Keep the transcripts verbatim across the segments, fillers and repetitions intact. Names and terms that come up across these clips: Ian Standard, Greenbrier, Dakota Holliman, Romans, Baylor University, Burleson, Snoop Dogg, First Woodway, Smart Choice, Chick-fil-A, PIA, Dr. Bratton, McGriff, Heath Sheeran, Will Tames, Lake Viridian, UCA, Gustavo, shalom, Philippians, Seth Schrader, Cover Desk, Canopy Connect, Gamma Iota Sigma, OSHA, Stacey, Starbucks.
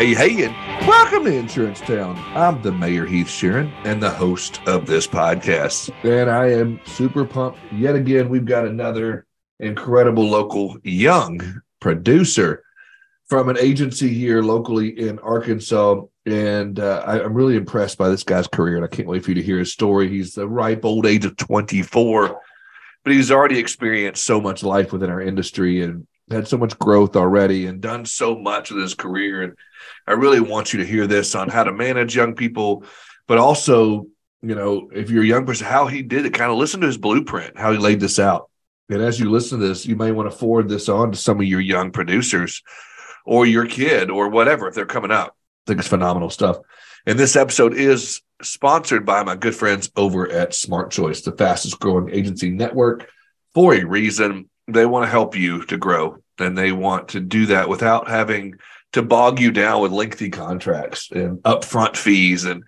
Hey, hey, and welcome to Insurance Town. I'm the mayor, Heath Sheeran, and the host of this podcast. And I am super pumped. Yet again, we've got another incredible local young producer from an agency here locally in Arkansas. And uh, I, I'm really impressed by this guy's career, and I can't wait for you to hear his story. He's the ripe old age of twenty-four, but he's already experienced so much life within our industry and had so much growth already and done so much with his career. And I really want you to hear this on how to manage young people, but also, you know, if you're a young person, how he did it, kind of listen to his blueprint, how he laid this out. And as you listen to this, you may want to forward this on to some of your young producers or your kid or whatever, if they're coming up. I think it's phenomenal stuff. And this episode is sponsored by my good friends over at Smart Choice, the fastest growing agency network for a reason. They want to help you to grow, and they want to do that without having to bog you down with lengthy contracts and upfront fees. And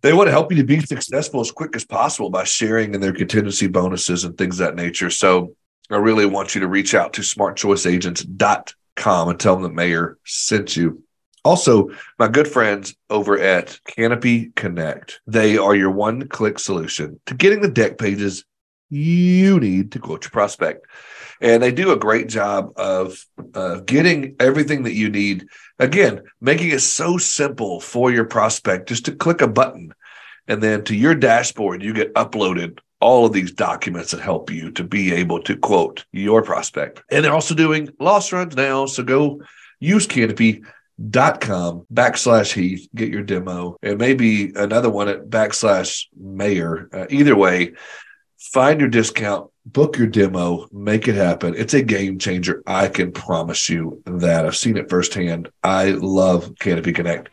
they want to help you to be successful as quick as possible by sharing in their contingency bonuses and things of that nature. So I really want you to reach out to smart choice agents dot com and tell them the mayor sent you. Also, my good friends over at Canopy Connect, they are your one-click solution to getting the deck pages you need to quote your prospect. And they do a great job of uh, getting everything that you need. Again, making it so simple for your prospect just to click a button. And then to your dashboard, you get uploaded all of these documents that help you to be able to quote your prospect. And they're also doing loss runs now. So go use Canopy dot com backslash Heath, get your demo, and maybe another one at backslash mayor. Uh, either way, find your discount, book your demo, make it happen. It's a game changer. I can promise you that. I've seen it firsthand. I love Canopy Connect.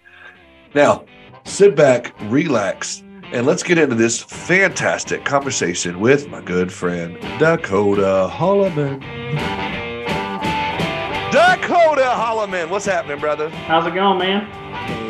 Now, sit back, relax, and let's get into this fantastic conversation with my good friend, Dakota Holliman. Dakota Holliman, what's happening, brother? How's it going, man?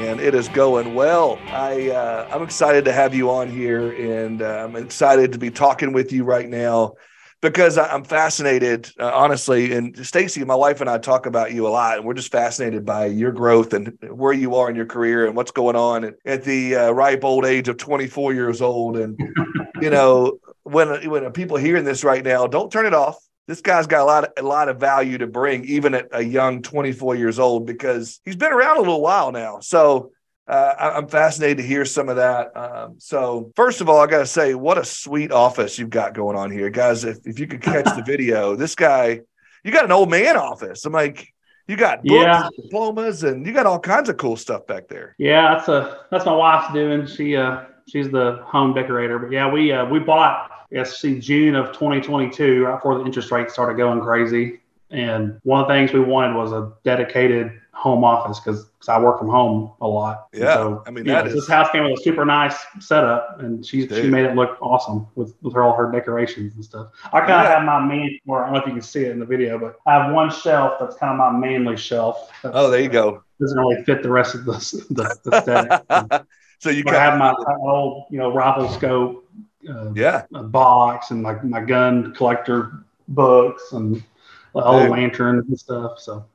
Man, it is going well. I, uh, I'm excited to have you on here, and uh, I'm excited to be talking with you right now because I'm fascinated, uh, honestly. And Stacey, my wife, and I talk about you a lot, and we're just fascinated by your growth and where you are in your career and what's going on at the uh, ripe old age of twenty-four years old. And, you know, when, when people hearing this right now, don't turn it off. This guy's got a lot, of, a lot of value to bring, even at a young twenty-four years old, because he's been around a little while now. So uh, I'm fascinated to hear some of that. Um, so first of all, I got to say, what a sweet office you've got going on here. Guys, if, if you could catch the video, this guy, you got an old man office. I'm like, you got books, yeah. and diplomas, and you got all kinds of cool stuff back there. Yeah, that's a, that's my wife's doing. She uh, she's the home decorator. But yeah, we uh, we bought... Yes, in June of twenty twenty-two, right before the interest rates started going crazy. And one of the things we wanted was a dedicated home office because I work from home a lot. Yeah, so, I mean, that know, is... This house came with a super nice setup, and she, she made it look awesome with, with her, all her decorations and stuff. I kind of yeah. have my man, or I don't know if you can see it in the video, but I have one shelf that's kind of my manly shelf. Oh, there you go. Doesn't really fit the rest of the, the, the aesthetic. So you can have my old, you know, rifle scope. Uh, yeah, a box and my, my gun collector books and all the lanterns and stuff. So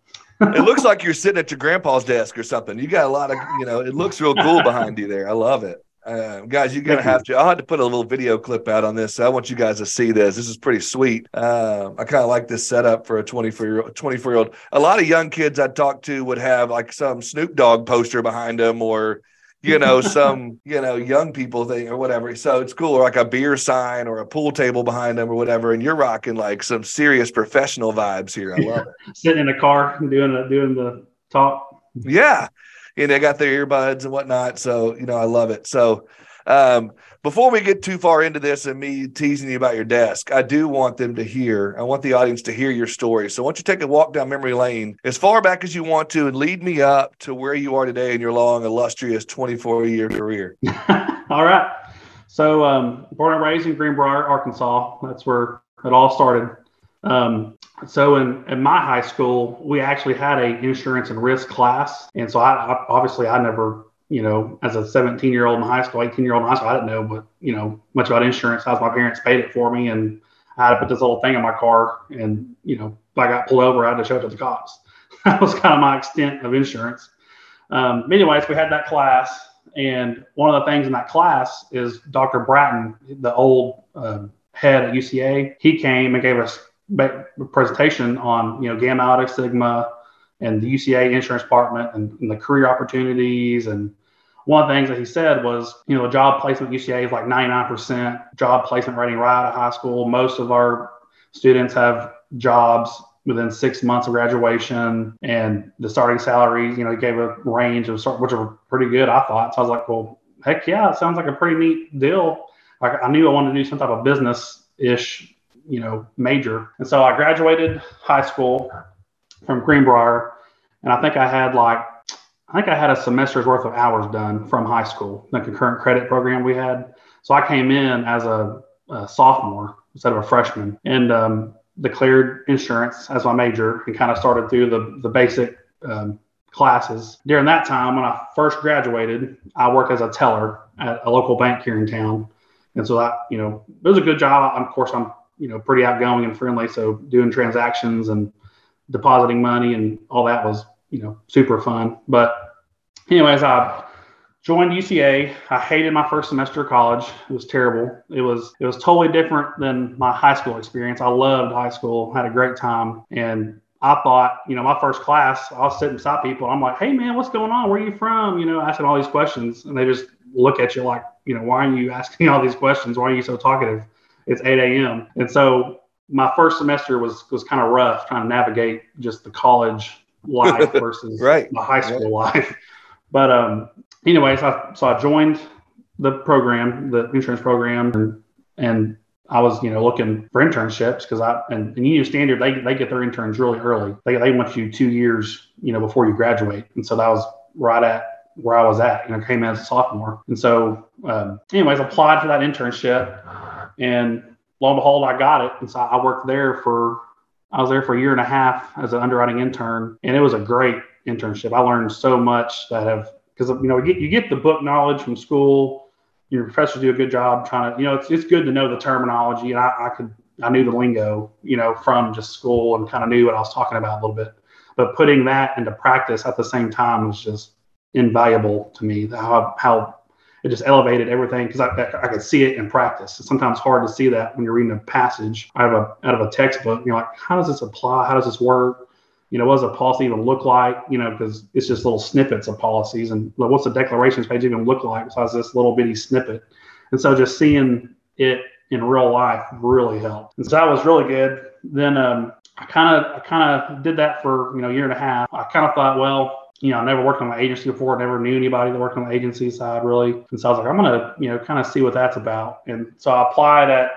it looks like you're sitting at your grandpa's desk or something. You got a lot of, you know, it looks real cool behind you there. I love it. Uh, guys, you're going to have to, I'll have to put a little video clip out on this. I want you guys to see this. This is pretty sweet. Um, I kind of like this setup for a twenty-four year old. A lot of young kids I talk to would have like some Snoop Dogg poster behind them or, you know, some, you know, young people thing or whatever. So it's cool. Or like a beer sign or a pool table behind them or whatever. And you're rocking like some serious professional vibes here. I love it. Sitting in a car doing the, doing the talk. Yeah. And they got their earbuds and whatnot. So, you know, I love it. So um, before we get too far into this and me teasing you about your desk, I do want them to hear, I want the audience to hear your story. So why don't you take a walk down memory lane as far back as you want to and lead me up to where you are today in your long, illustrious twenty-four year career. All right. So, um, born and raised in Greenbrier, Arkansas. That's where it all started. Um, so in, in my high school, we actually had a insurance and risk class. And so I, I obviously I never, you know, as a seventeen year old in high school, eighteen year old in high school, I didn't know, but you know, much about insurance. How's my parents paid it for me. And I had to put this little thing in my car and, you know, if I got pulled over, I had to show it to the cops. That was kind of my extent of insurance. Um, anyways, we had that class, and one of the things in that class is Doctor Bratton, the old uh, head at U C A. He came and gave us a presentation on, you know, gamma iota sigma and the U C A insurance department and, and the career opportunities. And one of the things that he said was, you know, job placement at U C A is like ninety-nine percent job placement rating right out of high school. Most of our students have jobs within six months of graduation, and the starting salaries, you know, he gave a range of sort, which were pretty good, I thought. So I was like, well, heck yeah, it sounds like a pretty neat deal. Like, I knew I wanted to do some type of business-ish, you know, major. And so I graduated high school from Greenbrier, and I think I had like, I think I had a semester's worth of hours done from high school, the concurrent credit program we had. So I came in as a, a sophomore instead of a freshman, and um, declared insurance as my major, and kind of started through the, the basic um, classes. During that time, when I first graduated, I worked as a teller at a local bank here in town. And so that, you know, it was a good job. Of course, I'm, you know, pretty outgoing and friendly. So doing transactions and depositing money and all that was, you know, super fun. But anyways, I joined U C A. I hated my first semester of college. It was terrible. It was it was totally different than my high school experience. I loved high school, had a great time. And I thought, you know, my first class, I was sitting beside people. I'm like, hey, man, what's going on? Where are you from? You know, asking all these questions. And they just look at you like, you know, why are you asking all these questions? Why are you so talkative? It's eight a.m. And so my first semester was was kind of rough, trying to navigate just the college life versus right. the high school right. life. But um, anyways, I, so I joined the program, the insurance program, and, and I was, you know, looking for internships because I, and, and Ian Standard, they they get their interns really early. They they want you two years, you know, before you graduate. And so that was right at where I was at, and I came in as a sophomore. And so um, anyways, applied for that internship, and lo and behold, I got it. And so I worked there for, I was there for a year and a half as an underwriting intern, and it was a great internship. I learned so much that have, because, you know, you get, you get the book knowledge from school. Your professors do a good job trying to, you know, it's it's good to know the terminology. And I, I could, I knew the lingo, you know, from just school, and kind of knew what I was talking about a little bit. But putting that into practice at the same time was just invaluable to me. How how it just elevated everything, because I, I could see it in practice. It's sometimes hard to see that when you're reading a passage out of a out of a textbook. And you're like, how does this apply? How does this work? You know, what does a policy even look like? You know, because it's just little snippets of policies, and like, what's the declarations page even look like besides this little bitty snippet? And so just seeing it in real life really helped. And so that was really good. Then um, I kind of I kind of did that for, you know, a year and a half. I kind of thought, well, you know, I never worked on an agency before. I never knew anybody that worked on the agency side, really. And so I was like, I'm going to, you know, kind of see what that's about. And so I applied at,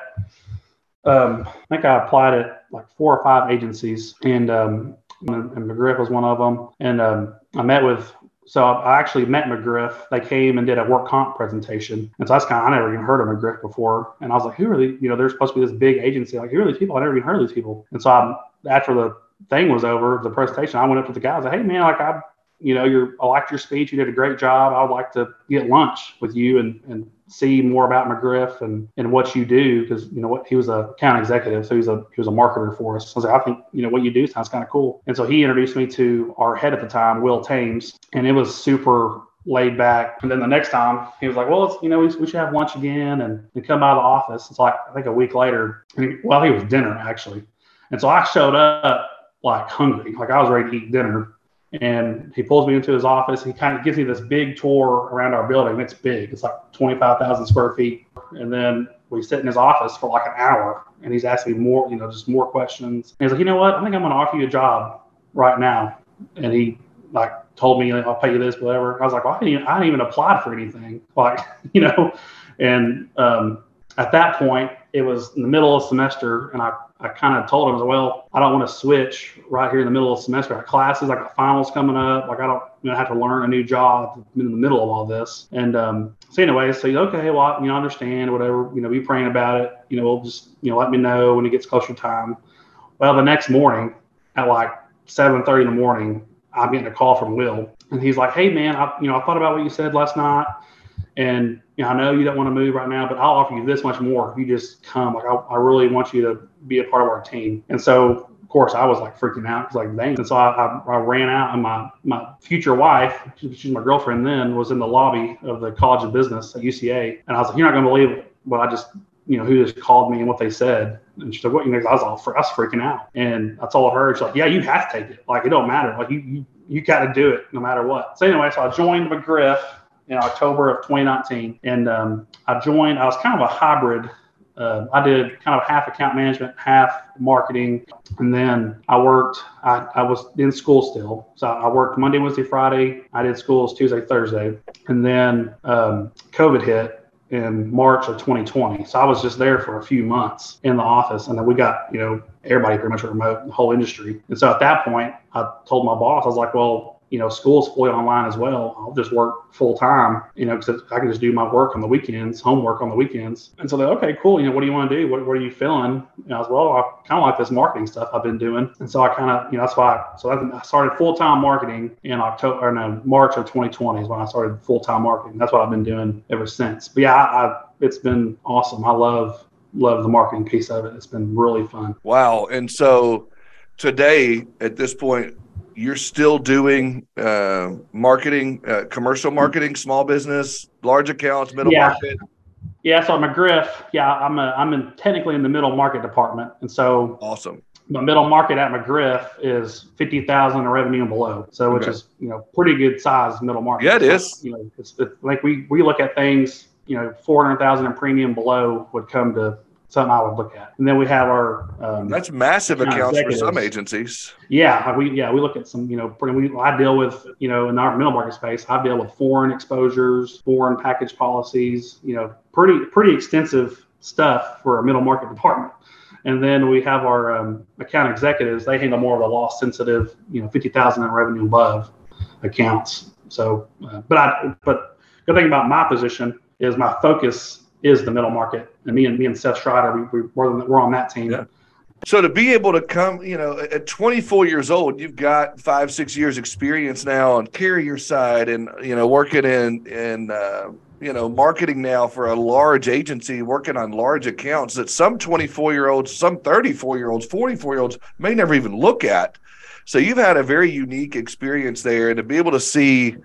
um, I think I applied at like four or five agencies. And um, and, and McGriff was one of them. And um, I met with, so I actually met McGriff. They came and did a work comp presentation. And so that's kind of, I never even heard of McGriff before. And I was like, who are they? You know, they're supposed to be this big agency. Like, who are these people? I never even heard of these people. And so I, after the thing was over, the presentation, I went up to the guy. I was like, hey, man, like I, you know, your, I liked your speech. You did a great job. I would like to get lunch with you and, and see more about McGriff and, and what you do. Because, you know, what he was a account executive, so he was a he was a marketer for us. So I was like, I think, you know, what you do sounds kind of cool. And so he introduced me to our head at the time, Will Tames, and it was super laid back. And then the next time he was like, well, it's, you know, we, we should have lunch again and, and come by the office. It's like, I think a week later, and he, well, it was dinner actually. And so I showed up like hungry, like I was ready to eat dinner. And he pulls me into his office. He kind of gives me this big tour around our building. It's big. It's like twenty-five thousand square feet. And then we sit in his office for like an hour. And he's asking me more, you know, just more questions. And he's like, you know what? I think I'm going to offer you a job right now. And he like told me, I'll pay you this, whatever. I was like, well, I didn't even, I didn't even apply for anything. Like, you know, and um, at that point, it was in the middle of semester, and I, I kind of told him, well, I don't want to switch right here in the middle of the semester. I got classes, I got finals coming up. Like, I don't, you know, have to learn a new job in the middle of all this. And um, so anyway, so he's okay, well, I, you know, understand, whatever, you know, be praying about it. You know, we'll just, you know, let me know when it gets closer to time. Well, the next morning at like seven thirty in the morning, I'm getting a call from Will. And he's like, hey, man, I, you know, I thought about what you said last night. And, you know, I know you don't want to move right now, but I'll offer you this much more if you just come. Like, I, I really want you to be a part of our team. And so, of course, I was like freaking out. It's like, dang. And so I, I, I ran out, and my, my future wife, she's my girlfriend then, was in the lobby of the College of Business at U C A. And I was like, you're not going to believe what I just, you know, who just called me and what they said. And she said, what, you know, I was all for us freaking out. And I told her, she's like, yeah, you have to take it. Like, it don't matter. Like, you, you, you got to do it no matter what. So anyway, so I joined McGriff in October of twenty nineteen. And um, I joined, I was kind of a hybrid. Uh, I did kind of half account management, half marketing. And then I worked, I, I was in school still. So I worked Monday, Wednesday, Friday. I did schools Tuesday, Thursday. And then um, COVID hit in March of twenty twenty. So I was just there for a few months in the office. And then we got, you know, everybody pretty much remote, the whole industry. And so at that point, I told my boss, I was like, well, you know, school's fully online as well. I'll just work full time, you know, because I can just do my work on the weekends, homework on the weekends. And so they're, okay, cool. You know, what do you want to do? What, what are you feeling? And I was, well, I kind of like this marketing stuff I've been doing. And so I kind of, you know, that's why, I, so I started full-time marketing in October, or no, March of twenty twenty is when I started full-time marketing. That's what I've been doing ever since. But yeah, I, I, it's been awesome. I love, love the marketing piece of it. It's been really fun. Wow. And so today at this point, you're still doing uh, marketing, uh, commercial marketing, small business, large accounts, middle yeah. market. Yeah, so I'm a Griff. Yeah, I'm a, I'm in, technically in the middle market department, and so awesome. The middle market at McGriff is fifty thousand in revenue and below. So, which okay. is, you know, pretty good size middle market. Yeah, it is. You know, it's, it's like we we look at things. You know, four hundred thousand in premium below would come to something I would look at. And then we have our um, that's massive accounts for some agencies. Yeah, we yeah we look at some, you know, pretty, we, I deal with, you know, in our middle market space, I deal with foreign exposures, foreign package policies, you know, pretty pretty extensive stuff for a middle market department. And then we have our um, account executives. They handle more of the loss sensitive, you know, fifty thousand in revenue above accounts. So, uh, but I but good thing about my position is my focus is the middle market, and me and me and Seth Schrader, we, we we're, we're on that team. Yeah. So to be able to come, you know, at twenty-four years old, you've got five, six years experience now on carrier side, and you know, working in in uh, you know, marketing now for a large agency, working on large accounts that some twenty-four year olds, some thirty-four year olds, forty-four year olds may never even look at. So you've had a very unique experience there, and to be able to see,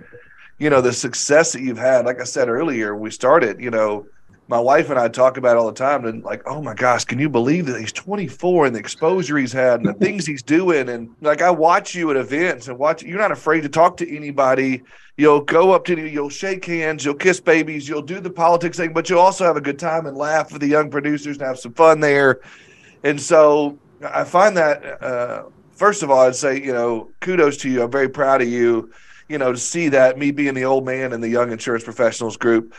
you know, the success that you've had. Like I said earlier, we started, you know. My wife and I talk about it all the time, and like, oh my gosh, can you believe that he's twenty-four and the exposure he's had and the things he's doing? And like, I watch you at events and watch, you're not afraid to talk to anybody. You'll go up to, you'll shake hands, you'll kiss babies, you'll do the politics thing, but you'll also have a good time and laugh with the young producers and have some fun there. And so I find that, uh, first of all, I'd say, you know, kudos to you. I'm very proud of you, you know, to see that, me being the old man in the young insurance professionals group.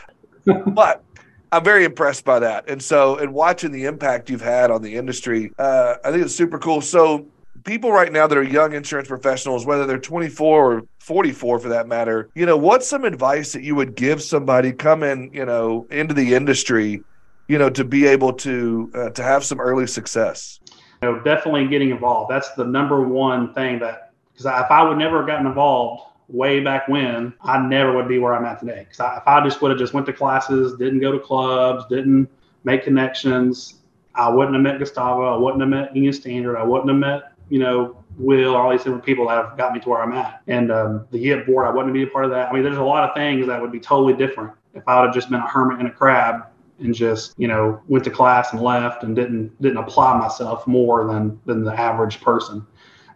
But I'm very impressed by that. And so, and watching the impact you've had on the industry, uh, I think it's super cool. So people right now that are young insurance professionals, whether they're twenty-four or forty-four for that matter, you know, what's some advice that you would give somebody coming, you know, into the industry, you know, to be able to, uh, to have some early success? You know, definitely getting involved. That's the number one thing that, because if I would never have gotten involved way back when, I never would be where I'm at today. Because if I just would have just went to classes, didn't go to clubs, didn't make connections, I wouldn't have met Gustavo. I wouldn't have met Ian Standard. I wouldn't have met, you know, Will, all these different people that have got me to where I'm at. And um, the Yip board, I wouldn't be a part of that. I mean, there's a lot of things that would be totally different if I would have just been a hermit and a crab and just, you know, went to class and left and didn't didn't apply myself more than than the average person.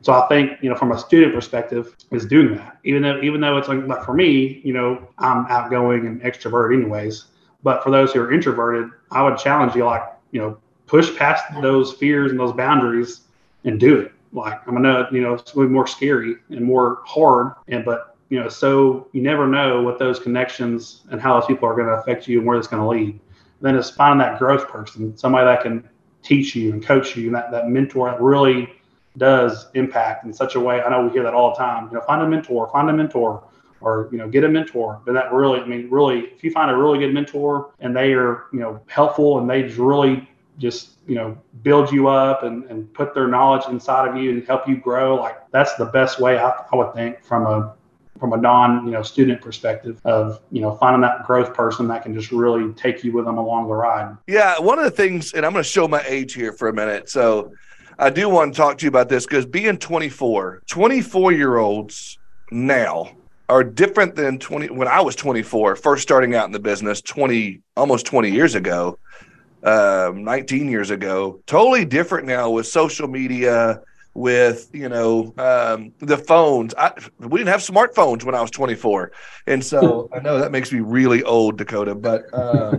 So I think, you know, from a student perspective, is doing that. Even though, even though it's like, like for me, you know, I'm outgoing and extrovert anyways. But for those who are introverted, I would challenge you, like, you know, push past those fears and those boundaries and do it. Like, I'm gonna, you know, it's more scary and more hard. And but, you know, so you never know what those connections and how those people are gonna affect you and where it's gonna lead. And then it's finding that growth person, somebody that can teach you and coach you, and that, that mentor that really does impact in such a way. I know we hear that all the time, you know, find a mentor, find a mentor, or, you know, get a mentor. But that really, I mean, really, if you find a really good mentor and they are, you know, helpful and they just really just, you know, build you up and, and put their knowledge inside of you and help you grow, like that's the best way I, I would think from a, from a non, you know, student perspective of, you know, finding that growth person that can just really take you with them along the ride. Yeah. One of the things, and I'm going to show my age here for a minute. So I do want to talk to you about this because being twenty-four, twenty-four-year-olds now are different than twenty when I was twenty-four, first starting out in the business twenty, almost twenty years ago, um, nineteen years ago. Totally different now with social media, with, you know, um, the phones. I, we didn't have smartphones when I was twenty-four. And so I know that makes me really old, Dakota, but uh,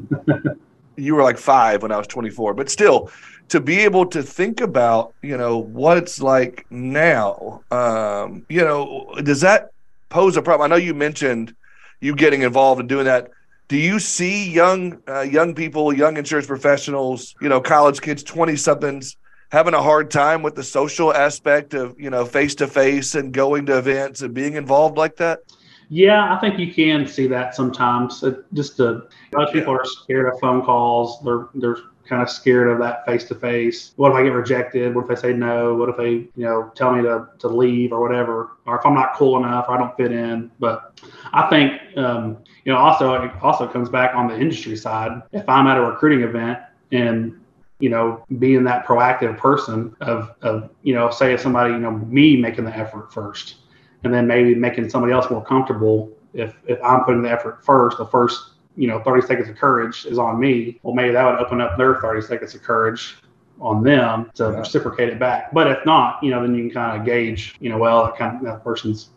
you were like five when I was twenty-four, but still, to be able to think about, you know, what it's like now, um, you know, does that pose a problem? I know you mentioned you getting involved in doing that. Do you see young, uh, young people, young insurance professionals, you know, college kids, twenty somethings having a hard time with the social aspect of, you know, face to face and going to events and being involved like that? Yeah, I think you can see that sometimes. It, just a, a lot of people are scared of phone calls. They're, they're, kind of scared of that face-to-face. What if I get rejected? What if they say no? What if they, you know, tell me to, to leave or whatever, or if I'm not cool enough or I don't fit in. But I think, um, you know, also, it also comes back on the industry side. If I'm at a recruiting event and, you know, being that proactive person of, of, you know, say if somebody, you know, me making the effort first and then maybe making somebody else more comfortable. If, if I'm putting the effort first, the first, you know, thirty seconds of courage is on me. Well, maybe that would open up their thirty seconds of courage on them to yeah. reciprocate it back. But if not, you know, then you can kind of gauge, you know, well, that kind of that person's,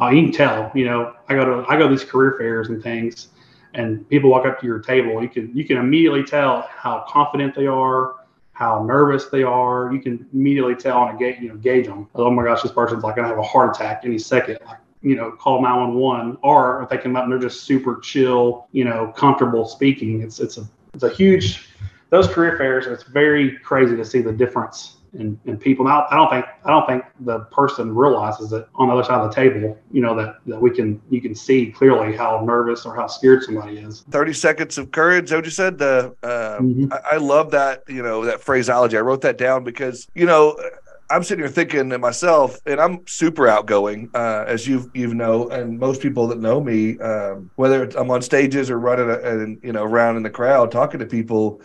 uh, you can tell, you know, I go to, I go to these career fairs and things and people walk up to your table. You can, you can immediately tell how confident they are, how nervous they are. You can immediately tell on a gauge, you know, gauge them. Oh my gosh, this person's like going to have a heart attack any second. Like, you know, call nine one one, or if they come up and they're just super chill, you know, comfortable speaking. It's it's a it's a huge, those career fairs, it's very crazy to see the difference in, in people. Now, I don't think I don't think the person realizes it on the other side of the table, you know, that, that we can, you can see clearly how nervous or how scared somebody is. thirty seconds of courage, is that what you said? The, uh, mm-hmm. I, I love that, you know, that phraseology. I wrote that down because, you know, I'm sitting here thinking to myself, and I'm super outgoing, uh, as you you know, and most people that know me, um, whether it's, I'm on stages or running and you know around in the crowd talking to people,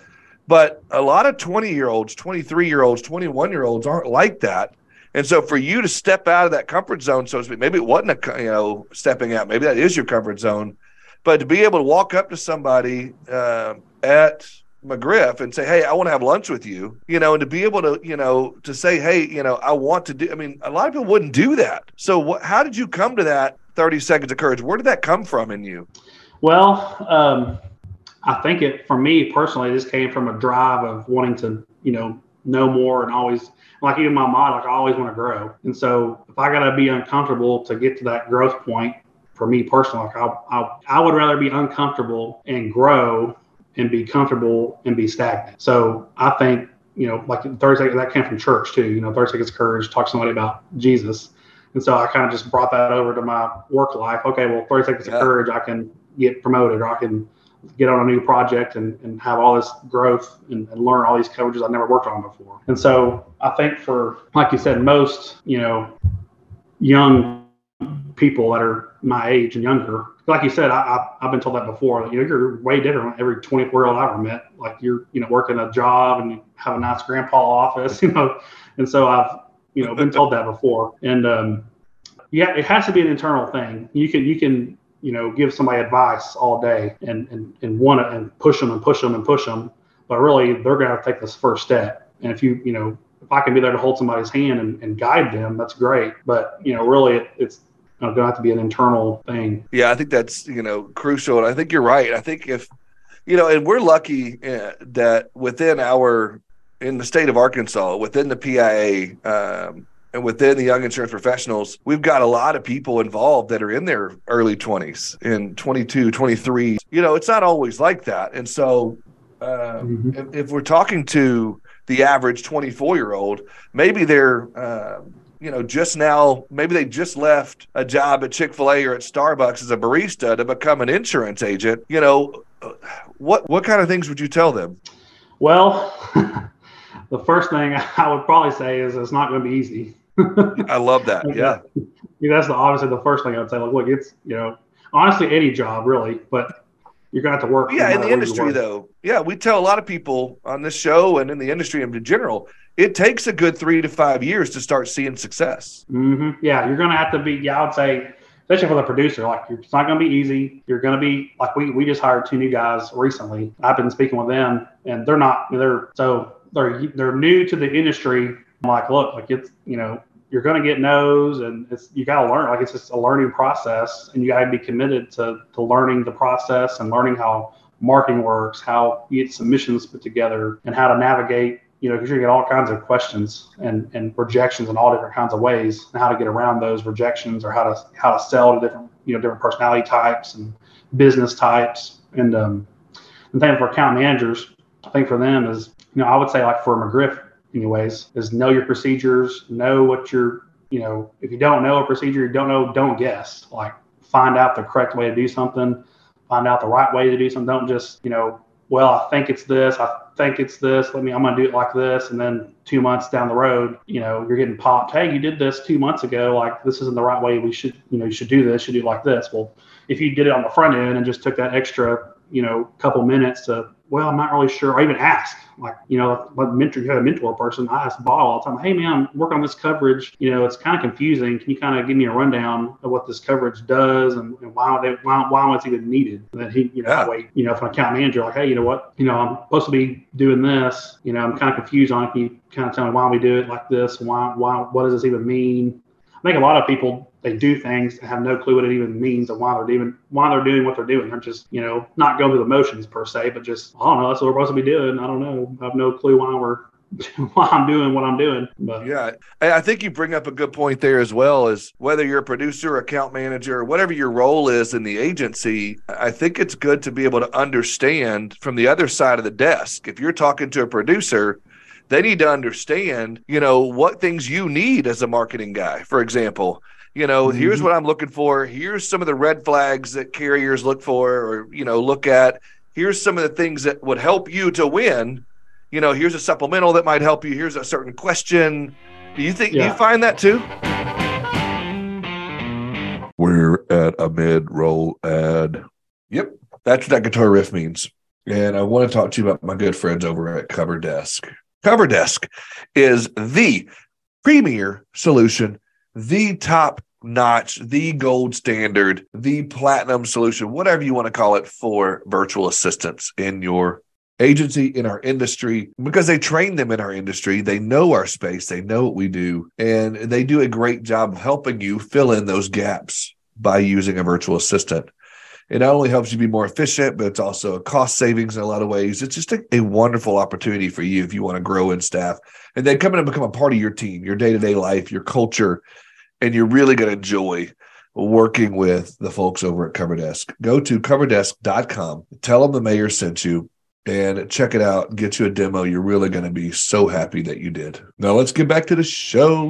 but a lot of twenty year olds, twenty-three year olds, twenty-one year olds aren't like that. And so for you to step out of that comfort zone, so to speak, maybe it wasn't a you know stepping out, maybe that is your comfort zone, but to be able to walk up to somebody uh, at McGriff and say, hey, I want to have lunch with you, you know, and to be able to, you know, to say, hey, you know, I want to do, I mean, a lot of people wouldn't do that. So what, how did you come to that thirty seconds of courage? Where did that come from in you? Well, um, I think it, for me personally, this came from a drive of wanting to, you know, know more and always, like even my mind, like I always want to grow. And so if I got to be uncomfortable to get to that growth point, for me personally, like I, I, I would rather be uncomfortable and grow and be comfortable and be stagnant. So I think, you know, like thirty seconds, that came from church too, you know, thirty seconds courage, talk to somebody about Jesus. And so I kind of just brought that over to my work life. Okay, well, thirty seconds yeah. of courage, I can get promoted or I can get on a new project and, and have all this growth and, and learn all these coverages I've never worked on before. And so I think for, like you said, most, you know, young people that are my age and younger, like you said, I, I, I've been told that before. You know, you're way different. Every twenty-four-year-old I ever met, like you're, you know, working a job and you have a nice grandpa office, you know. And so I've, you know, been told that before. And um, yeah, it has to be an internal thing. You can, you can, you know, give somebody advice all day and and and want to and push them and push them and push them, but really they're gonna have to take this first step. And if you, you know, if I can be there to hold somebody's hand and, and guide them, that's great. But you know, really, it, it's it's going to have to be an internal thing. Yeah, I think that's, you know, crucial. And I think you're right. I think if, you know, and we're lucky uh, that within our, in the state of Arkansas, within the P I A um, and within the young insurance professionals, we've got a lot of people involved that are in their early twenties, in twenty-two, twenty-three. You know, it's not always like that. And so uh, mm-hmm. if, if we're talking to the average twenty-four-year-old, maybe they're, uh, you know, just now, maybe they just left a job at Chick-fil-A or at Starbucks as a barista to become an insurance agent. You know, what what kind of things would you tell them? Well, the first thing I would probably say is it's not going to be easy. I love that. Yeah. That's the, obviously the first thing I would say. Like, look, it's, you know, honestly, any job really, but you're going to have to work. Yeah, in the industry, though. Yeah, we tell a lot of people on this show and in the industry in general, it takes a good three to five years to start seeing success. Mm-hmm. Yeah, you're going to have to be, yeah, I would say, especially for the producer, like it's not going to be easy. You're going to be like, we, we just hired two new guys recently. I've been speaking with them and they're not, they're so they're, they're new to the industry. I'm like, look, like it's, you know, you're going to get no's and it's, you got to learn, like it's just a learning process and you got to be committed to, to learning the process and learning how marketing works, how you get submissions put together and how to navigate, you know, because you get all kinds of questions and, and rejections in all different kinds of ways and how to get around those rejections or how to, how to sell to different, you know, different personality types and business types. And, um, and thing for account managers, I think for them is, you know, I would say like for McGriff anyways, is know your procedures, know what you're, you know, if you don't know a procedure, you don't know, don't guess, like find out the correct way to do something, find out the right way to do something. Don't just, you know, well, I think it's this, I think it's this, let me, I'm going to do it like this. And then two months down the road, you know, you're getting popped. Hey, you did this two months ago. Like, this isn't the right way. We should, you know, you should do this, you should do it like this. Well, if you did it on the front end and just took that extra, you know, couple minutes to, well, I'm not really sure. Or even ask, like, you know, like mentor, you had a mentor person, I asked Bob all the time, hey man, I'm working on this coverage. You know, it's kind of confusing. Can you kind of give me a rundown of what this coverage does and, and why they, why, why it's even needed? And then he, you know, yeah. wait, you know, if an account manager, like, hey, you know what, you know, I'm supposed to be doing this, you know, I'm kind of confused on it. Can you kind of tell me why we do it like this? Why, why, what does this even mean? I think a lot of people, they do things and have no clue what it even means and why they're even why they're doing what they're doing. They're just, you know, not going through the motions per se, but just, I don't know, that's what we're supposed to be doing. I don't know. I have no clue why we're why I'm doing what I'm doing. But yeah, I think you bring up a good point there as well, is whether you're a producer, account manager, whatever your role is in the agency, I think it's good to be able to understand from the other side of the desk. If you're talking to a producer, they need to understand, you know, what things you need as a marketing guy, for example. You know, mm-hmm. here's what I'm looking for. Here's some of the red flags that carriers look for or, you know, look at. Here's some of the things that would help you to win. You know, here's a supplemental that might help you. Here's a certain question. Do you think yeah. you find that too? We're at a mid-roll ad. Yep. That's what that guitar riff means. And I want to talk to you about my good friends over at Cover Desk. Cover Desk is the premier solution, the top notch, the gold standard, the platinum solution, whatever you want to call it, for virtual assistants in your agency, in our industry, because they train them in our industry. They know our space. They know what we do, and they do a great job of helping you fill in those gaps by using a virtual assistant. It not only helps you be more efficient, but it's also a cost savings in a lot of ways. It's just a, a wonderful opportunity for you if you want to grow in staff. And they come in and become a part of your team, your day-to-day life, your culture, and you're really going to enjoy working with the folks over at Cover Desk. Go to cover desk dot com, tell them the mayor sent you, and check it out. Get you a demo. You're really going to be so happy that you did. Now let's get back to the show.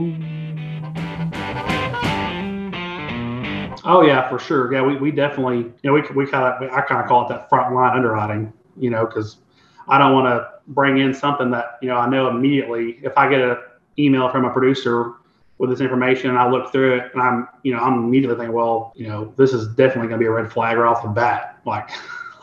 Oh yeah, for sure. Yeah, we, we definitely, you know, we we kind of, I kind of call it that frontline underwriting, you know, because I don't want to bring in something that, you know, I know immediately if I get an email from a producer with this information and I look through it and I'm, you know, I'm immediately thinking, well, you know, this is definitely going to be a red flag right off the bat. Like,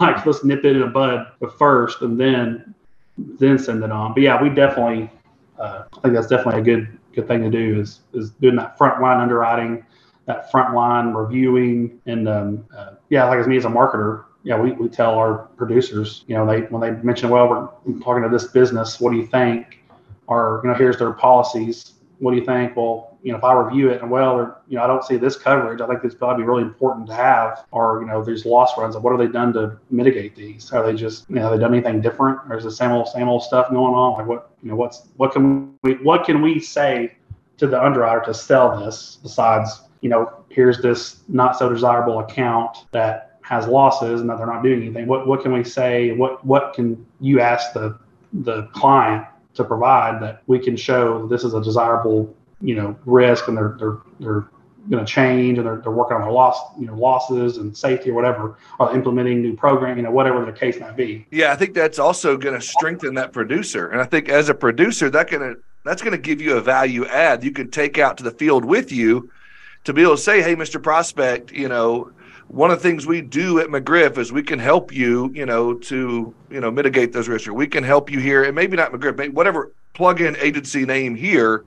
like let's nip it in the bud first and then, then send it on. But yeah, we definitely, uh, I think that's definitely a good, good thing to do is, is doing that frontline underwriting, that frontline reviewing. And um, uh, yeah, like as me as a marketer, yeah, we, we tell our producers, you know, they when they mention, well, we're talking to this business, what do you think? Or, you know, here's their policies. What do you think? Well, you know, if I review it and well, or, you know, I don't see this coverage, I think it's probably really important to have, or, you know, there's loss runs. What have they done to mitigate these? Are they just, you know, have they done anything different? Or is the same old, same old stuff going on? Like what, you know, what's, what can we, what can we say to the underwriter to sell this besides, you know, here's this not so desirable account that has losses and that they're not doing anything. What what can we say? What what can you ask the the client to provide that we can show this is a desirable, you know, risk and they're they're they're going to change and they're they're working on their loss, you know, losses and safety or whatever, or implementing new program, you know, whatever the case might be. Yeah, I think that's also going to strengthen that producer, and I think as a producer, that gonna that's going to give you a value add you can take out to the field with you. To be able to say, hey, Mister Prospect, you know, one of the things we do at McGriff is we can help you, you know, to, you know, mitigate those risks. Or we can help you here, and maybe not McGriff, but whatever plug-in agency name here.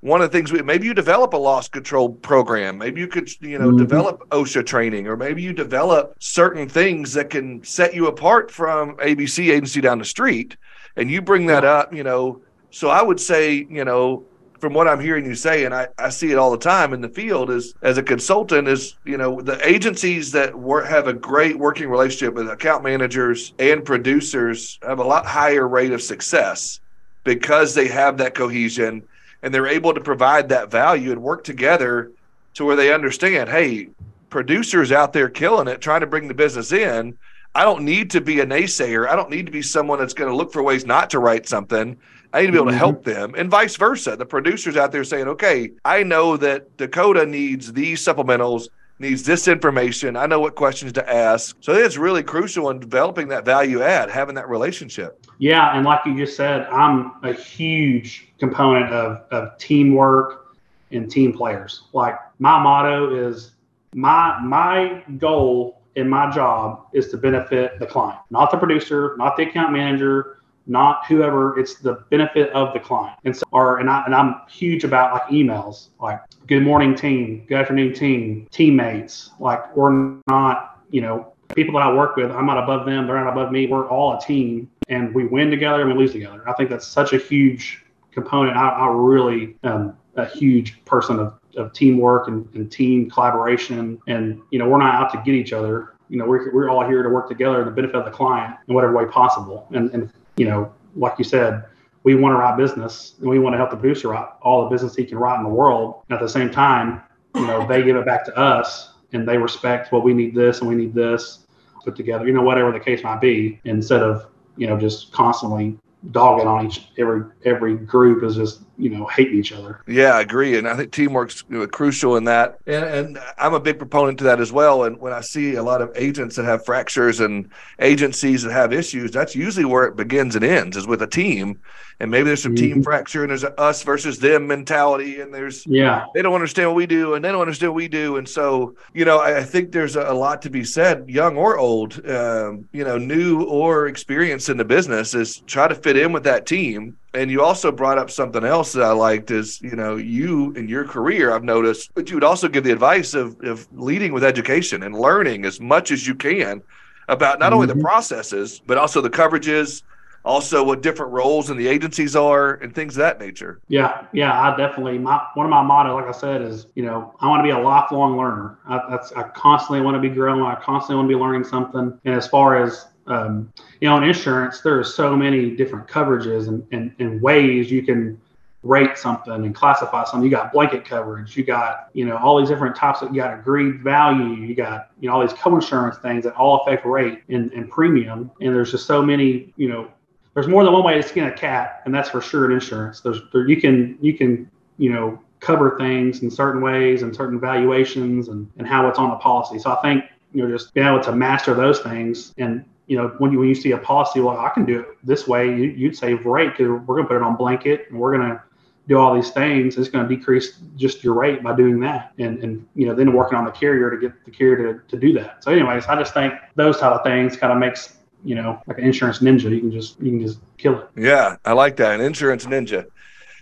One of the things we, maybe you develop a loss control program. Maybe you could, you know, mm-hmm. develop OSHA training, or maybe you develop certain things that can set you apart from A B C agency down the street. And you bring that up, you know. So I would say, you know, from what I'm hearing you say, and I, I see it all the time in the field is as a consultant is, you know, the agencies that wor- have a great working relationship with account managers and producers have a lot higher rate of success because they have that cohesion. And they're able to provide that value and work together to where they understand, hey, producers out there killing it, trying to bring the business in. I don't need to be a naysayer. I don't need to be someone that's going to look for ways not to write something. I need to be able to help them, and vice versa. The producers out there saying, okay, I know that Dakota needs these supplementals, needs this information. I know what questions to ask. So it's really crucial in developing that value add, having that relationship. Yeah. And like you just said, I'm a huge component of, of teamwork and team players. Like my motto is my, my goal in my job is to benefit the client, not the producer, not the account manager, not whoever. It's the benefit of the client. And so, or, and, I, and I'm huge about like emails, like good morning team, good afternoon team, teammates, like we're not, you know, people that I work with, I'm not above them. They're not above me. We're all a team, and we win together and we lose together. I think that's such a huge component. I, I really am a huge person of, of teamwork and, and team collaboration. And, you know, we're not out to get each other. You know, we're, we're all here to work together in the benefit of the client in whatever way possible. And, and, you know, like you said, we want to write business, and we want to help the producer write all the business he can write in the world. And at the same time, you know, they give it back to us, and they respect, well, we need this and we need this put together, you know, whatever the case might be, instead of, you know, just constantly dogging on each, every, every group is just, you know, hating each other. Yeah, I agree. And I think teamwork's, you know, crucial in that. And, and I'm a big proponent to that as well. And when I see a lot of agents that have fractures and agencies that have issues, that's usually where it begins and ends, is with a team. And maybe there's some mm-hmm. team fracture, and there's an us versus them mentality. And there's, yeah, they don't understand what we do, and they don't understand what we do. And so, you know, I, I think there's a, a lot to be said, young or old, um, you know, new or experienced in the business, is try to fit in with that team. And you also brought up something else that I liked is, you know, you in your career, I've noticed, but you would also give the advice of, of leading with education and learning as much as you can about not mm-hmm. only the processes, but also the coverages, also what different roles in the agencies are and things of that nature. Yeah. Yeah, I definitely, my, one of my motto, like I said, is, you know, I want to be a lifelong learner. I, that's, I constantly want to be growing. I constantly want to be learning something. And as far as, Um, you know, in insurance, there are so many different coverages and, and, and ways you can rate something and classify something. You got blanket coverage, you got, you know, all these different types of, you got agreed value, you got, you know, all these co-insurance things that all affect rate and, and premium. And there's just so many, you know, there's more than one way to skin a cat, and that's for sure in insurance. There's, there, you can, you can, you know, cover things in certain ways and certain valuations and, and how it's on the policy. So I think, you know, just being able to master those things. And, you know, when you, when you see a policy, well, I can do it this way, you, you'd save rate because we're going to put it on blanket and we're going to do all these things. It's going to decrease just your rate by doing that. And, and you know, then working on the carrier to get the carrier to, to do that. So anyways, I just think those type of things kind of makes, you know, like an insurance ninja. You can just, you can just kill it. Yeah, I like that. An insurance ninja.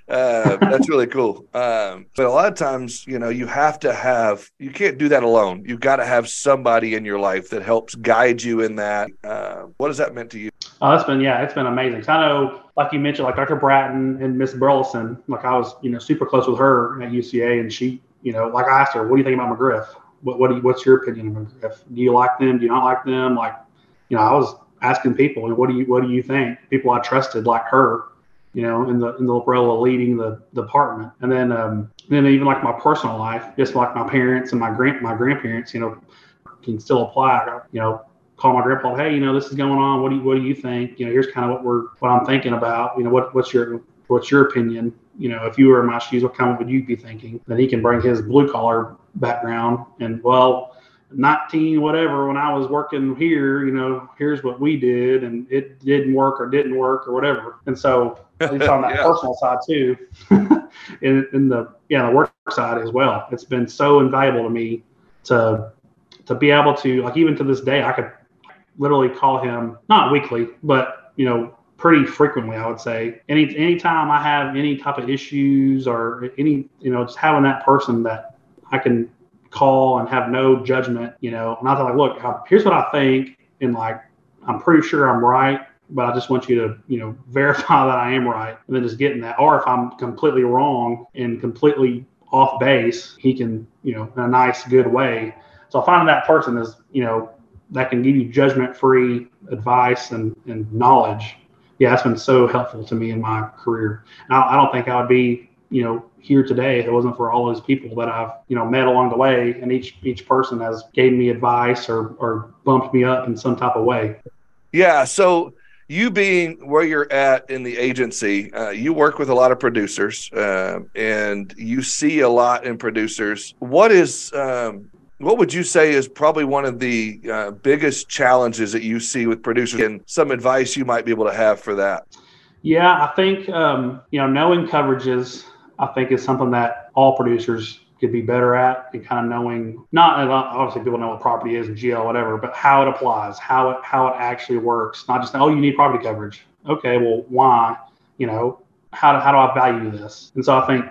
Uh, that's really cool. Um, but a lot of times, you know, you have to have, you can't do that alone. You've got to have somebody in your life that helps guide you in that. Uh, what has that meant to you? Oh, it's been, yeah, it's been amazing. I know, like you mentioned, like Doctor Bratton and Miss Burleson, like I was, you know, super close with her at U C A, and she, you know, like I asked her, what do you think about McGriff? What, what do you, what's your opinion of McGriff? Do you like them? Do you not like them? Like, you know, I was asking people, what do you, what do you think? People I trusted like her, you know, in the in the umbrella leading the, the department. And then um, then even like my personal life, just like my parents and my grand my grandparents, you know, can still apply. You know, call my grandpa, hey, you know, this is going on. What do you what do you think? You know, here's kind of what we're what I'm thinking about. You know, what what's your what's your opinion? You know, if you were in my shoes, what kind of would you be thinking? Then he can bring his blue collar background and, well, nineteen whatever, when I was working here, you know, here's what we did, and it didn't work or didn't work or whatever. And so at least on that yeah. personal side too, in, in the yeah the work side as well, it's been so invaluable to me to to be able to, like, even to this day, I could literally call him, not weekly, but, you know, pretty frequently, I would say. Any anytime I have any type of issues or any, you know, just having that person that I can call and have no judgment, you know, and I thought, like, look, I, here's what I think. And, like, I'm pretty sure I'm right, but I just want you to, you know, verify that I am right. And then just getting that. Or if I'm completely wrong and completely off base, he can, you know, in a nice, good way. So finding that person is, you know, that can give you judgment-free advice and, and knowledge. Yeah, that's been so helpful to me in my career. And I, I don't think I would be, you know, here today if it wasn't for all those people that I've, you know, met along the way. And each each person has gave me advice or or bumped me up in some type of way. Yeah. So you being where you're at in the agency, uh, you work with a lot of producers, um, and you see a lot in producers. What is, um, what would you say is probably one of the uh, biggest challenges that you see with producers, and some advice you might be able to have for that? Yeah, I think, um, you know, knowing coverages, I think, is something that all producers could be better at, and kind of knowing, not obviously people know what property is and G L, whatever, but how it applies, how it, how it actually works. Not just, oh, you need property coverage. Okay, well, why, you know, how do, how do I value this? And so I think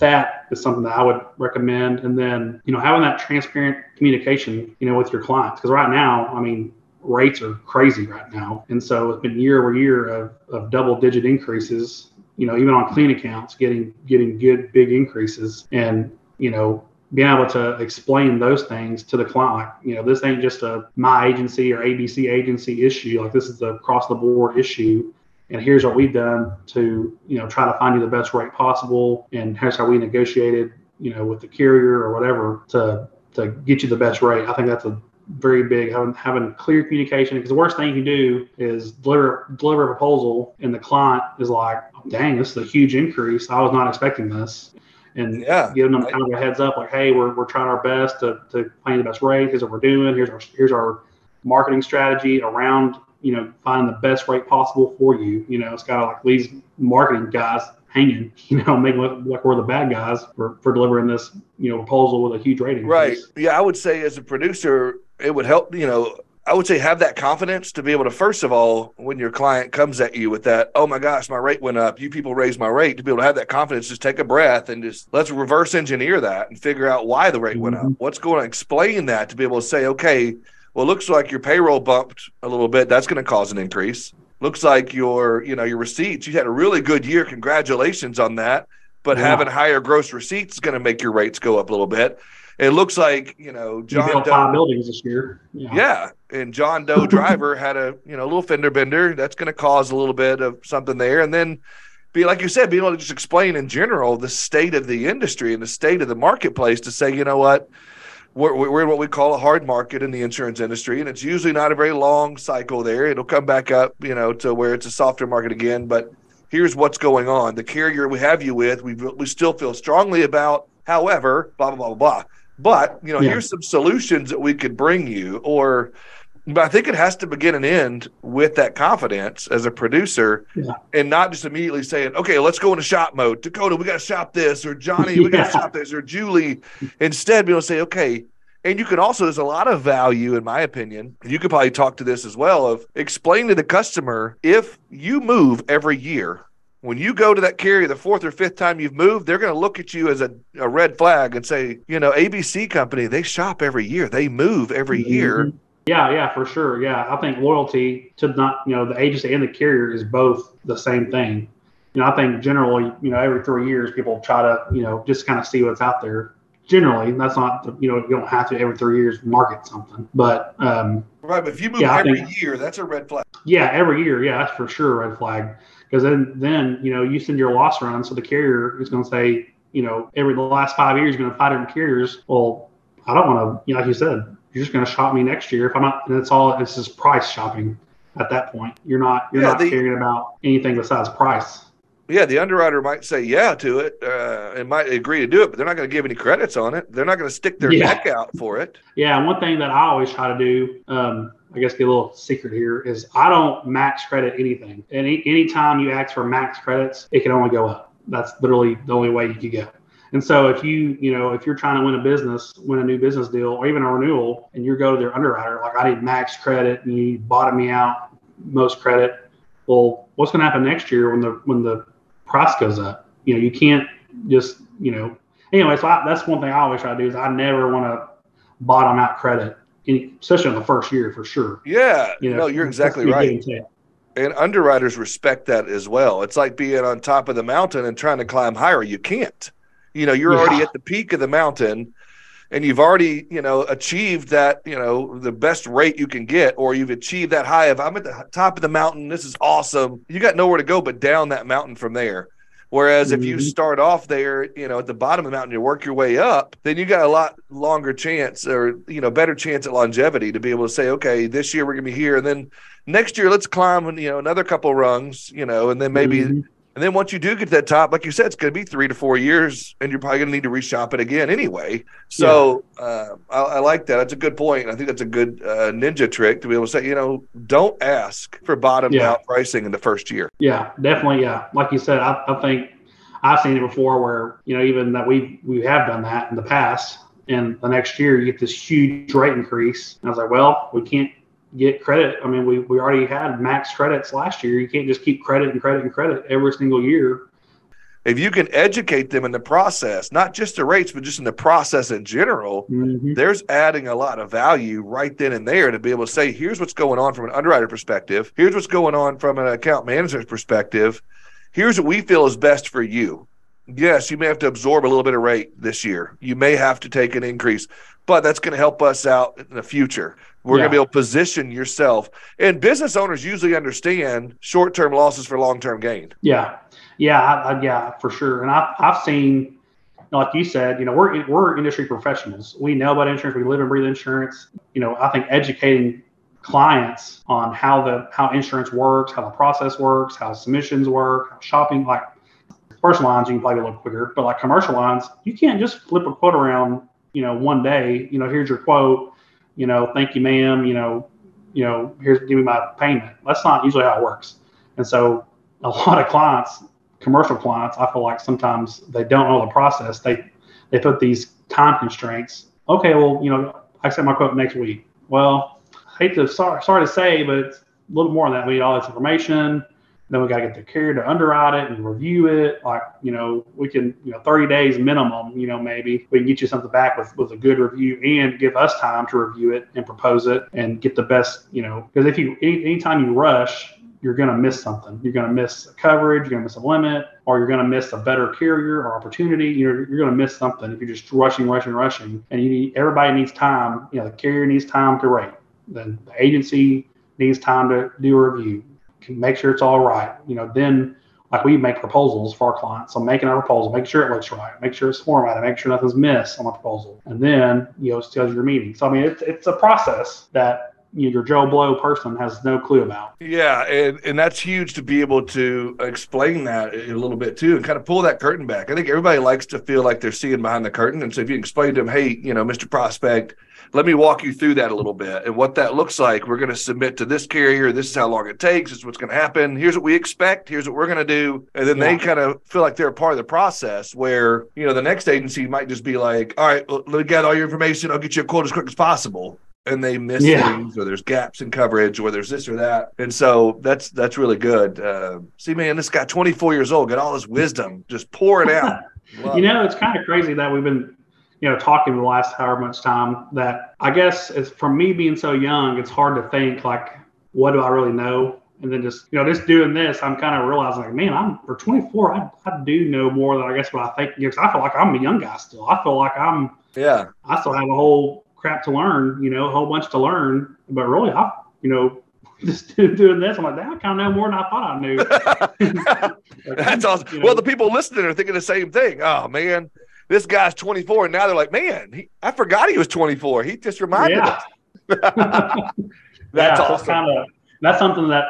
that is something that I would recommend. And then, you know, having that transparent communication, you know, with your clients, because right now, I mean, rates are crazy right now. And so it's been year over year of, of double digit increases, you know, even on clean accounts, getting, getting good, big increases. And, you know, being able to explain those things to the client, like, you know, this ain't just a my agency or A B C agency issue. Like, this is the across the board issue. And here's what we've done to, you know, try to find you the best rate possible. And here's how we negotiated, you know, with the carrier or whatever to, to get you the best rate. I think that's a very big, having, having clear communication, because the worst thing you can do is deliver deliver a proposal and the client is like, dang, this is a huge increase. I was not expecting this. And yeah, giving them kind of a heads up, like, hey, we're we're trying our best to to find the best rate. Here's what we're doing. Here's our here's our marketing strategy around, you know, finding the best rate possible for you. You know, it's got to, like, these marketing guys hanging, you know, making look like we're the bad guys for, for delivering this, you know, proposal with a huge rate increase. Right. Yeah, I would say as a producer, it would help, you know, I would say have that confidence to be able to, first of all, when your client comes at you with that, oh my gosh, my rate went up, you people raised my rate, to be able to have that confidence, just take a breath and just let's reverse engineer that and figure out why the rate mm-hmm. went up. What's going to explain that, to be able to say, okay, well, it looks like your payroll bumped a little bit. That's going to cause an increase. Looks like your, you know, your receipts, you had a really good year. Congratulations on that. But yeah. having higher gross receipts is going to make your rates go up a little bit. It looks like, you know, John you built Doe, five buildings this year. Yeah. yeah. And John Doe driver had a, you know, a little fender bender. That's going to cause a little bit of something there. And then be, like you said, being able to just explain in general, the state of the industry and the state of the marketplace to say, you know what, we're, we're in what we call a hard market in the insurance industry. And it's usually not a very long cycle there. It'll come back up, you know, to where it's a softer market again, but here's what's going on. The carrier we have you with, we we still feel strongly about, however, blah, blah, blah, blah. But, you know, yeah. here's some solutions that we could bring you. Or, but I think it has to begin and end with that confidence as a producer yeah. and not just immediately saying, okay, let's go into shop mode. Dakota, we got to shop this, or Johnny, yeah. we got to shop this, or Julie. Instead, we'll say, okay. And you can also, there's a lot of value, in my opinion, and you could probably talk to this as well, of explain to the customer, if you move every year, when you go to that carrier the fourth or fifth time you've moved, they're going to look at you as a, a red flag and say, you know, A B C company, they shop every year. They move every mm-hmm. year. Yeah, yeah, for sure. Yeah. I think loyalty to not, you know, the agency and the carrier is both the same thing. You know, I think generally, you know, every three years people try to, you know, just kind of see what's out there. Generally, that's not, the, you know, you don't have to every three years market something, but. Um, right. But if you move yeah, every think, year, that's a red flag. Yeah. Every year. Yeah. That's for sure a red flag. Because then, then, you know, you send your loss run. So the carrier is going to say, you know, every the last five years, you're going to five different carriers. Well, I don't want to, you know, like you said, you're just going to shop me next year. If I'm not, and it's all, it's just price shopping at that point. You're not, you're yeah, not the, caring about anything besides price. Yeah. The underwriter might say yeah to it uh, and might agree to do it, but they're not going to give any credits on it. They're not going to stick their yeah. neck out for it. Yeah. And one thing that I always try to do, um, I guess, get a little secret here, is I don't max credit anything. Any anytime you ask for max credits, it can only go up. That's literally the only way you can go. And so if you, you know, if you're trying to win a business, win a new business deal or even a renewal, and you go to their underwriter, like, I need max credit and you bottom me out most credit. Well, what's going to happen next year when the, when the price goes up? You know, you can't just, you know, anyway, so I, that's one thing I always try to do is I never want to bottom out credit, especially in the first year for sure. Yeah, you know, no, you're exactly right. And underwriters respect that as well. It's like being on top of the mountain and trying to climb higher. You can't. You know, you're yeah. already at the peak of the mountain and you've already, you know, achieved that, you know, the best rate you can get, or you've achieved that high of, I'm at the top of the mountain. This is awesome. You got nowhere to go but down that mountain from there. Whereas mm-hmm. if you start off there, you know, at the bottom of the mountain, you work your way up, then you got a lot longer chance or, you know, better chance at longevity to be able to say, okay, this year we're going to be here. And then next year, let's climb, you know, another couple rungs, you know, and then maybe, mm-hmm. and then once you do get to that top, like you said, it's going to be three to four years and you're probably going to need to reshop it again anyway. So yeah. uh, I, I like that. That's a good point. I think that's a good uh, ninja trick to be able to say, you know, don't ask for bottom yeah. out pricing in the first year. Yeah, definitely. Yeah. Like you said, I, I think I've seen it before where, you know, even that we we have done that in the past, and the next year you get this huge rate increase. And I was like, well, we can't get credit. I mean, we, we already had max credits last year. You can't just keep credit and credit and credit every single year. If you can educate them in the process, not just the rates, but just in the process in general, mm-hmm. there's adding a lot of value right then and there to be able to say, here's what's going on from an underwriter perspective. Here's what's going on from an account manager's perspective. Here's what we feel is best for you. Yes, you may have to absorb a little bit of rate this year. You may have to take an increase, but that's going to help us out in the future. We're yeah. going to be able to position yourself. And business owners usually understand short-term losses for long-term gain. Yeah. Yeah. I, I, yeah, for sure. And I, I've seen, like you said, you know, we're, we're industry professionals. We know about insurance. We live and breathe insurance. You know, I think educating clients on how the, how insurance works, how the process works, how submissions work, how shopping, like personal lines, you can probably get a little quicker, but like commercial lines, you can't just flip a quote around, you know, one day, you know, here's your quote. You know, thank you, ma'am, you know, you know, here's, give me my payment. That's not usually how it works. And so a lot of clients, commercial clients, I feel like sometimes they don't know the process. They, they put these time constraints. Okay, well, you know, I accept my quote next week. Well, I hate to, sorry, sorry to say, but it's a little more than that. We need all this information. Then we got to get the carrier to underwrite it and review it. Like, you know, we can, you know, thirty days minimum, you know, maybe we can get you something back with, with a good review and give us time to review it and propose it and get the best, you know, because if you, any, anytime you rush, you're going to miss something. You're going to miss a coverage, you're going to miss a limit, or you're going to miss a better carrier or opportunity. You know, you're going to miss something if you're just rushing, rushing, rushing. And you need, everybody needs time. You know, the carrier needs time to rate. Then the agency needs time to do a review. Make sure it's all right. You know, then like we make proposals for our clients. So making our proposal, make sure it looks right, make sure it's formatted, make sure nothing's missed on the proposal. And then, you know, schedule your meeting. So, I mean, it's, it's a process that, you know, your Joe Blow person has no clue about. Yeah. And, and that's huge to be able to explain that a little bit too, and kind of pull that curtain back. I think everybody likes to feel like they're seeing behind the curtain. And so if you explain to them, hey, you know, Mister Prospect, let me walk you through that a little bit and what that looks like. We're going to submit to this carrier. This is how long it takes. This is what's going to happen. Here's what we expect. Here's what we're going to do. And then yeah. they kind of feel like they're a part of the process where, you know, the next agency might just be like, all right, well, let me gather all your information. I'll get you a quote as quick as possible. And they miss yeah. things, or there's gaps in coverage, or there's this or that. And so that's, that's really good. Uh, see, man, this guy, twenty-four years old, got all this wisdom, just pour it out. You know, it's kind of crazy that we've been, you know, talking the last however much time that I guess it's from me being so young, it's hard to think like, what do I really know? And then just, you know, just doing this, I'm kind of realizing like, man, I'm for twenty-four. I, I do know more than I guess what I think. Because I feel like I'm a young guy still. I feel like I'm, yeah, I still have a whole crap to learn, you know, a whole bunch to learn, but really, I, you know, just doing this, I'm like, I kind of know more than I thought I knew. Like, that's awesome. You know, well, the people listening are thinking the same thing. Oh man, this guy's twenty-four, and now they're like, man, he, I forgot he was twenty-four. He just reminded yeah. us. That's yeah, awesome. That's, kinda, that's something that,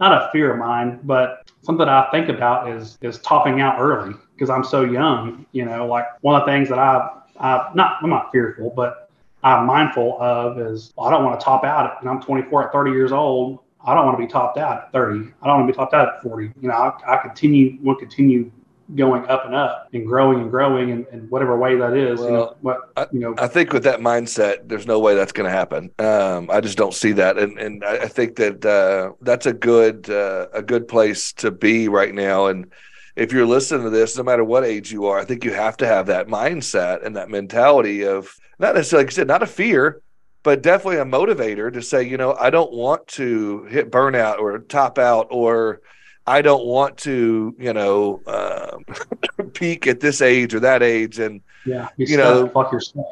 not a fear of mine, but something I think about is is topping out early because I'm so young. You know, like one of the things that I, I not I'm not fearful, but I'm mindful of is, well, I don't want to top out, and I'm twenty-four at thirty years old. I don't want to be topped out at thirty. I don't want to be topped out at forty. You know, I, I continue, will continue going up and up and growing and growing in, in whatever way that is. Well, you know, what, you know. I, I think with that mindset, there's no way that's going to happen. Um, I just don't see that. And and I, I think that uh, that's a good, uh, a good place to be right now. And if you're listening to this, no matter what age you are, I think you have to have that mindset and that mentality of not necessarily, like I said, not a fear, but definitely a motivator to say, you know, I don't want to hit burnout or top out, or I don't want to, you know, uh, peak at this age or that age. And, yeah, you, you know, fuck yourself.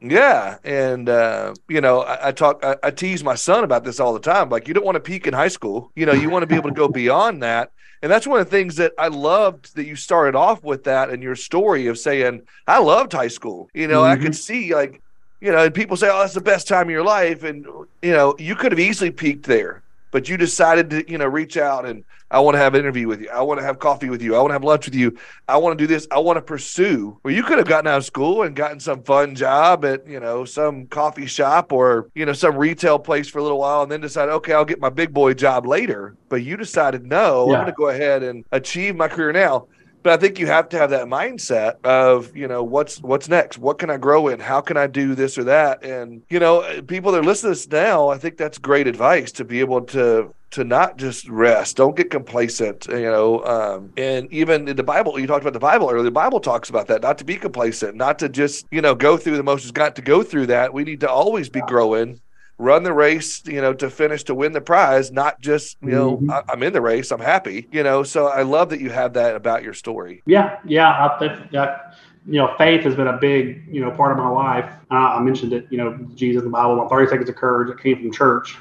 Yeah. And, uh, you know, I, I talk, I, I tease my son about this all the time. Like, you don't want to peak in high school. You know, you want to be able to go beyond that. And that's one of the things that I loved that you started off with that and your story of saying, I loved high school. You know, mm-hmm. I could see, like, you know, and people say, oh, that's the best time of your life. And, you know, you could have easily peaked there, but you decided to, you know, reach out and I want to have an interview with you. I want to have coffee with you. I want to have lunch with you. I want to do this. I want to pursue. Well, you could have gotten out of school and gotten some fun job at, you know, some coffee shop or, you know, some retail place for a little while and then decide, okay, I'll get my big boy job later. But you decided, no, yeah. I'm going to go ahead and achieve my career now. But I think you have to have that mindset of, you know, what's what's next? What can I grow in? How can I do this or that? And, you know, people that are listening to this now, I think that's great advice to be able to to not just rest. Don't get complacent, you know. Um, and even in the Bible, you talked about the Bible earlier. The Bible talks about that, not to be complacent, not to just, you know, go through the motions, got to go through that. We need to always be growing. Run the race, you know, to finish, to win the prize, not just, you know, mm-hmm. I, I'm in the race, I'm happy, you know. So I love that you have that about your story. Yeah. Yeah. I think that, you know, faith has been a big, you know, part of my life. Uh, I mentioned it, you know, Jesus, the Bible, about thirty seconds of courage. It came from church.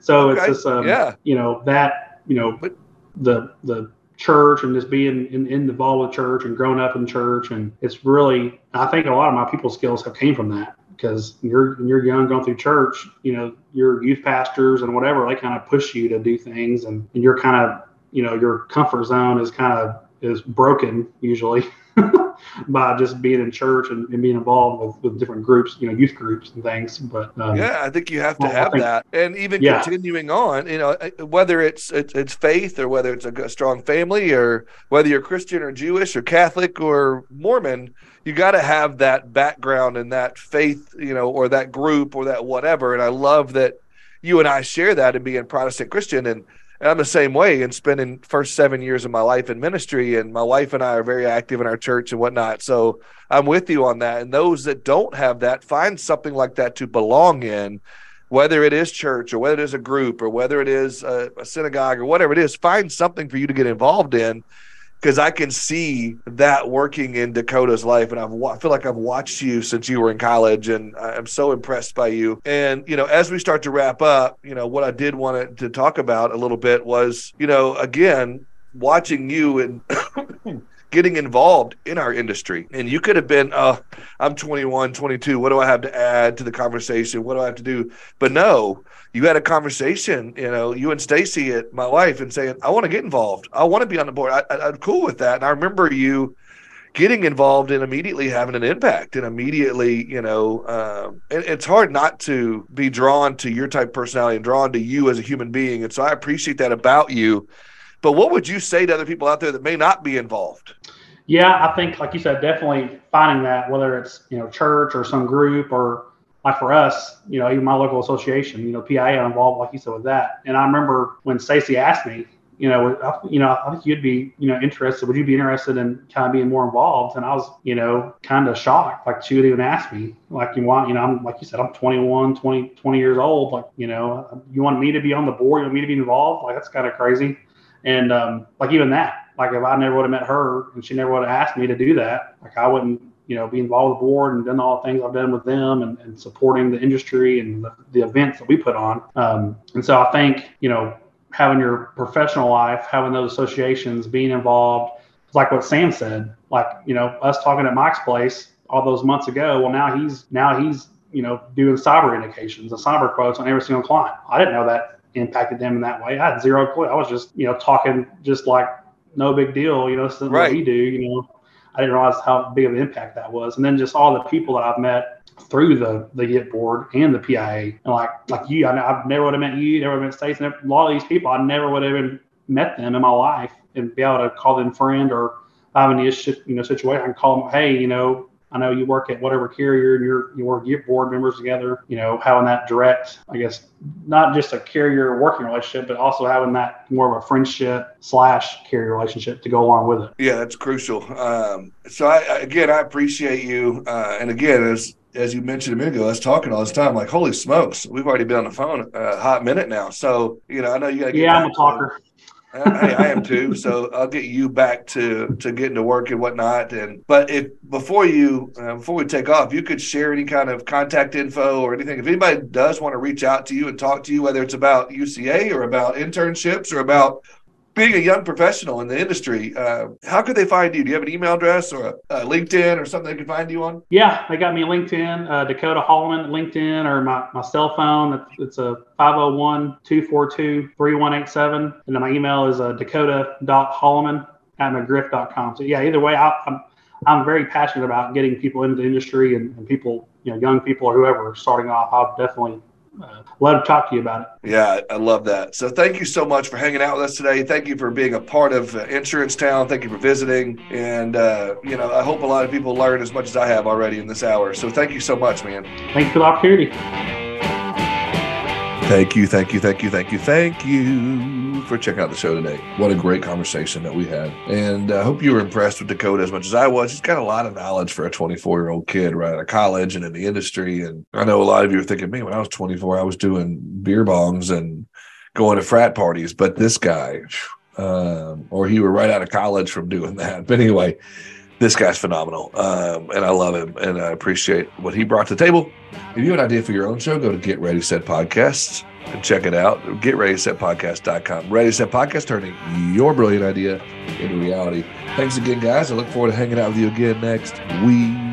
So okay. It's just, um, yeah. you know, that, you know, but, the, the, church and just being in, in the ball of church and growing up in church. And it's really, I think a lot of my people skills have came from that, because when you're, when you're young going through church, you know, your youth pastors and whatever, they kind of push you to do things, and, and you're kind of, you know, your comfort zone is kind of is broken usually by just being in church and, and being involved with, with different groups, you know, youth groups and things. But um, yeah, I think you have to well, have think, that. And even yeah. continuing on, you know, whether it's, it's it's faith or whether it's a strong family or whether you're Christian or Jewish or Catholic or Mormon, you got to have that background and that faith, you know, or that group or that whatever. And I love that you and I share that and being Protestant Christian. And And I'm the same way, and spending first seven years of my life in ministry, and my wife and I are very active in our church and whatnot. So I'm with you on that. And those that don't have that, find something like that to belong in, whether it is church or whether it is a group or whether it is a, a synagogue or whatever it is, find something for you to get involved in. Because I can see that working in Dakota's life, and I've wa- I feel like I've watched you since you were in college, and I'm so impressed by you. And, you know, as we start to wrap up, you know, what I did want to talk about a little bit was, you know, again, watching you and getting involved in our industry. And you could have been, uh, I'm twenty-one, twenty-two. What do I have to add to the conversation? What do I have to do? But no, you had a conversation, you know, you and Stacey, at my wife, and saying, I want to get involved. I want to be on the board. I, I, I'm cool with that. And I remember you getting involved and immediately having an impact and immediately, you know, um, and it's hard not to be drawn to your type of personality and drawn to you as a human being. And so I appreciate that about you. But what would you say to other people out there that may not be involved? Yeah, I think, like you said, definitely finding that, whether it's, you know, church or some group, or like for us, you know, even my local association, you know, P I A, I'm involved, like you said, with that. And I remember when Stacey asked me, you know, I, you know, I think you'd be, you know, interested. Would you be interested in kind of being more involved? And I was, you know, kind of shocked. Like, she would even ask me, like, you want, you know, I'm, like you said, I'm twenty-one, twenty, twenty years old. Like, you know, you want me to be on the board? You want me to be involved? Like, that's kind of crazy. And um, like, even that, like, if I never would have met her and she never would have asked me to do that, like, I wouldn't, you know, be involved with the board and done all the things I've done with them and, and supporting the industry and the, the events that we put on. Um, and so I think, you know, having your professional life, having those associations, being involved, like what Sam said, like, you know, us talking at Mike's place all those months ago. Well, now he's now he's, you know, doing cyber indications and cyber quotes on every single client. I didn't know that impacted them in that way. I had zero clue. I was just, you know, talking just like no big deal, you know, this is what we do, you know. I didn't realize how big of an impact that was. And then just all the people that I've met through the the Git board and the P I A, and like like you, I, I never would have met you, never met Stacey, never, a lot of these people, I never would have even met them in my life and be able to call them friend or I'm in this you know situation, I can call them, hey, you know, I know you work at whatever carrier and you're, you work, your board members together, you know, having that direct, I guess, not just a carrier working relationship, but also having that more of a friendship slash carrier relationship to go along with it. Yeah, that's crucial. Um, so I, again, I appreciate you. Uh, and again, as, as you mentioned a minute ago, I was talking all this time, like, holy smokes, we've already been on the phone a hot minute now. So, you know, I know you gotta get Yeah, I'm a talker. I, I am too, so I'll get you back to to getting to work and whatnot. And but if before you uh, before we take off, you could share any kind of contact info or anything. If anybody does want to reach out to you and talk to you, whether it's about U C A or about internships or about being a young professional in the industry, uh, how could they find you? Do you have an email address or a, a LinkedIn or something they can find you on? Yeah, they got me LinkedIn, uh, Dakota Holliman LinkedIn, or my, my cell phone. It's a five oh one, two four two, three one eight seven. And then my email is uh, dakota dot holliman at mcgriff dot com. So yeah, either way, I, I'm I'm very passionate about getting people into the industry and, and people, you know, young people or whoever starting off. I'll definitely Uh, love to talk to you about it. Yeah, I love that. So thank you so much for hanging out with us today. Thank you for being a part of uh, Insurance Town. Thank you for visiting. And, uh, you know, I hope a lot of people learn as much as I have already in this hour. So thank you so much, man. Thanks for the opportunity. Thank you, thank you, thank you, thank you, thank you for checking out the show today. What a great conversation that we had. And I uh, hope you were impressed with Dakota as much as I was. She's got a lot of knowledge for a twenty-four-year-old kid right out of college and in the industry. And I know a lot of you are thinking, man, when I was twenty-four, I was doing beer bongs and going to frat parties. But this guy, um, or he were right out of college from doing that. But anyway, this guy's phenomenal, um, and I love him, and I appreciate what he brought to the table. If you have an idea for your own show, go to Get Ready, Set Podcasts and check it out. Get Ready Set Podcast dot com. Ready, Set Podcast, turning your brilliant idea into reality. Thanks again, guys. I look forward to hanging out with you again next week.